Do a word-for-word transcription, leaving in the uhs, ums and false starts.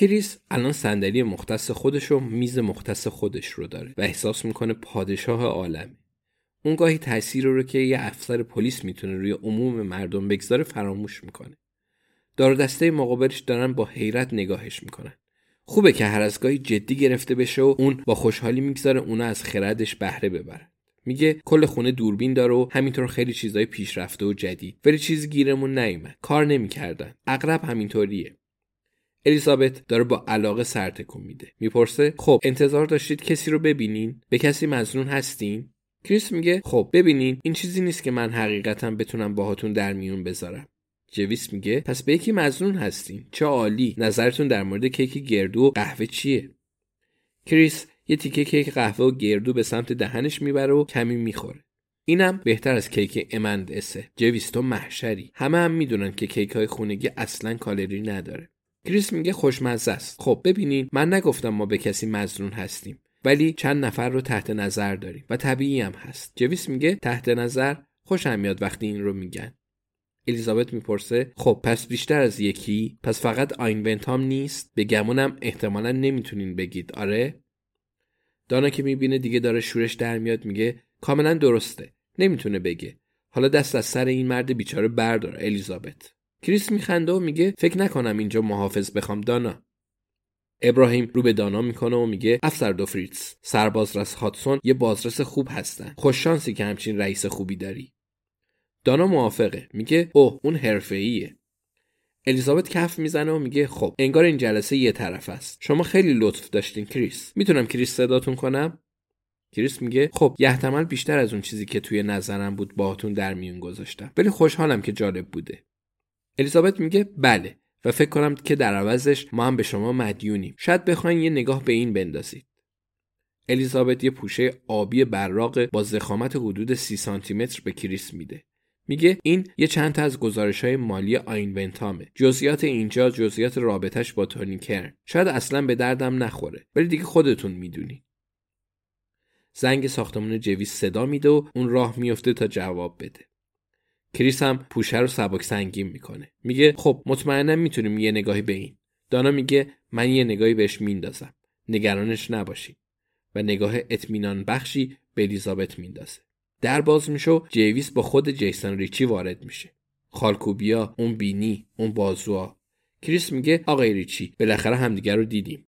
کریس الان صندلی مختص خودش و میز مختص خودش رو داره و احساس میکنه پادشاه عالمه. اون گاهی تأثیر رو که یه افسر پلیس میتونه روی عموم مردم بگذاره فراموش میکنه. دار دسته مقابلش دارن با حیرت نگاهش میکنن. خوبه که هر از گاهی جدی گرفته بشه و اون با خوشحالی میگذاره اونا از خردش بهره ببرن. میگه کل خونه دوربین داره و همینطور خیلی چیزای پیشرفته و جدید. ولی چیز گیرمون نیومد. کار نمیکردن. اغلب همینطوریه. الیزابت داره با علاقه سر تکون میده. میپرسه خب انتظار داشتید کسی رو ببینین؟ به کسی مظنون هستین؟ کریس میگه خب ببینین این چیزی نیست که من حقیقتاً بتونم باهاتون در میون بذارم. جویس میگه پس به یکی مظنون هستین. چه عالی. نظرتون در مورد کیک گردو و قهوه چیه؟ کریس یه تیکه کیک قهوه و گردو به سمت دهنش میبره و کمی میخوره. اینم بهتر از کیک امندسه. جویس تو محشری. همه هم میدونن که کیک‌های خونگی اصلاً کالری نداره. کریس میگه خوشمزه است. خب ببینین من نگفتم ما به کسی مظنون هستیم، ولی چند نفر رو تحت نظر داریم و طبیعی هم هست. جویس میگه تحت نظر خوشم میاد وقتی این رو میگن. الیزابت میپرسه خب پس بیشتر از یکی؟ پس فقط آینونت هم نیست؟ به گمونم احتمالاً نمیتونین بگید آره؟ دانا که میبینه دیگه داره شورش در میاد میگه کاملا درسته، نمیتونه بگه. حالا دست از سر این مرد بیچاره بردار الیزابت. کریس میخنده و میگه فکر نکنم اینجا محافظ بخوام دانا. ابراهیم رو به دانا میکنه و میگه افسر دوفریتز، سربازرس هادسون یه بازرس خوب هستن. خوش شانسی که همچین رئیس خوبی داری. دانا موافقه. میگه اوه اون حرفه‌ایه. الیزابت کف میزنه و میگه خب انگار این جلسه یه طرف است. شما خیلی لطف داشتین کریس. میتونم کریس صداتون کنم؟ کریس میگه خب احتمال بیشتر از اون چیزی که توی نظرم بود باهاتون در میون گذاشتم. ولی خوشحالم که جالب بوده. الیزابت میگه بله و فکر کنم که در عوضش ما هم به شما مدیونیم. شاید بخواین یه نگاه به این بندازید. الیزابت یه پوشه آبی براق با ضخامت حدود سی سانتی متر به کریس میده. میگه این یه چند تا از گزارش‌های مالی آینونتامه. جزئیات اینجا جزئیات رابطش با تونی کرن. شاید اصلا به دردم نخوره. ولی دیگه خودتون میدونی. زنگ ساختمون جویس صدا میده و اون راه میفته تا جواب بده. کریس هم پوشه رو سبک سنگین میکنه. میگه خب مطمئنم میتونیم یه نگاهی به این. دانا میگه من یه نگاهی بهش میندازم. نگرانش نباشی. و نگاه اطمینان بخشی به الیزابت میندازه. در باز میشه و جیویس با خود جیسون ریچی وارد میشه. خالکوبیا، اون بینی، اون بازوها. کریس میگه آقای ریچی بالاخره همدیگر رو دیدیم.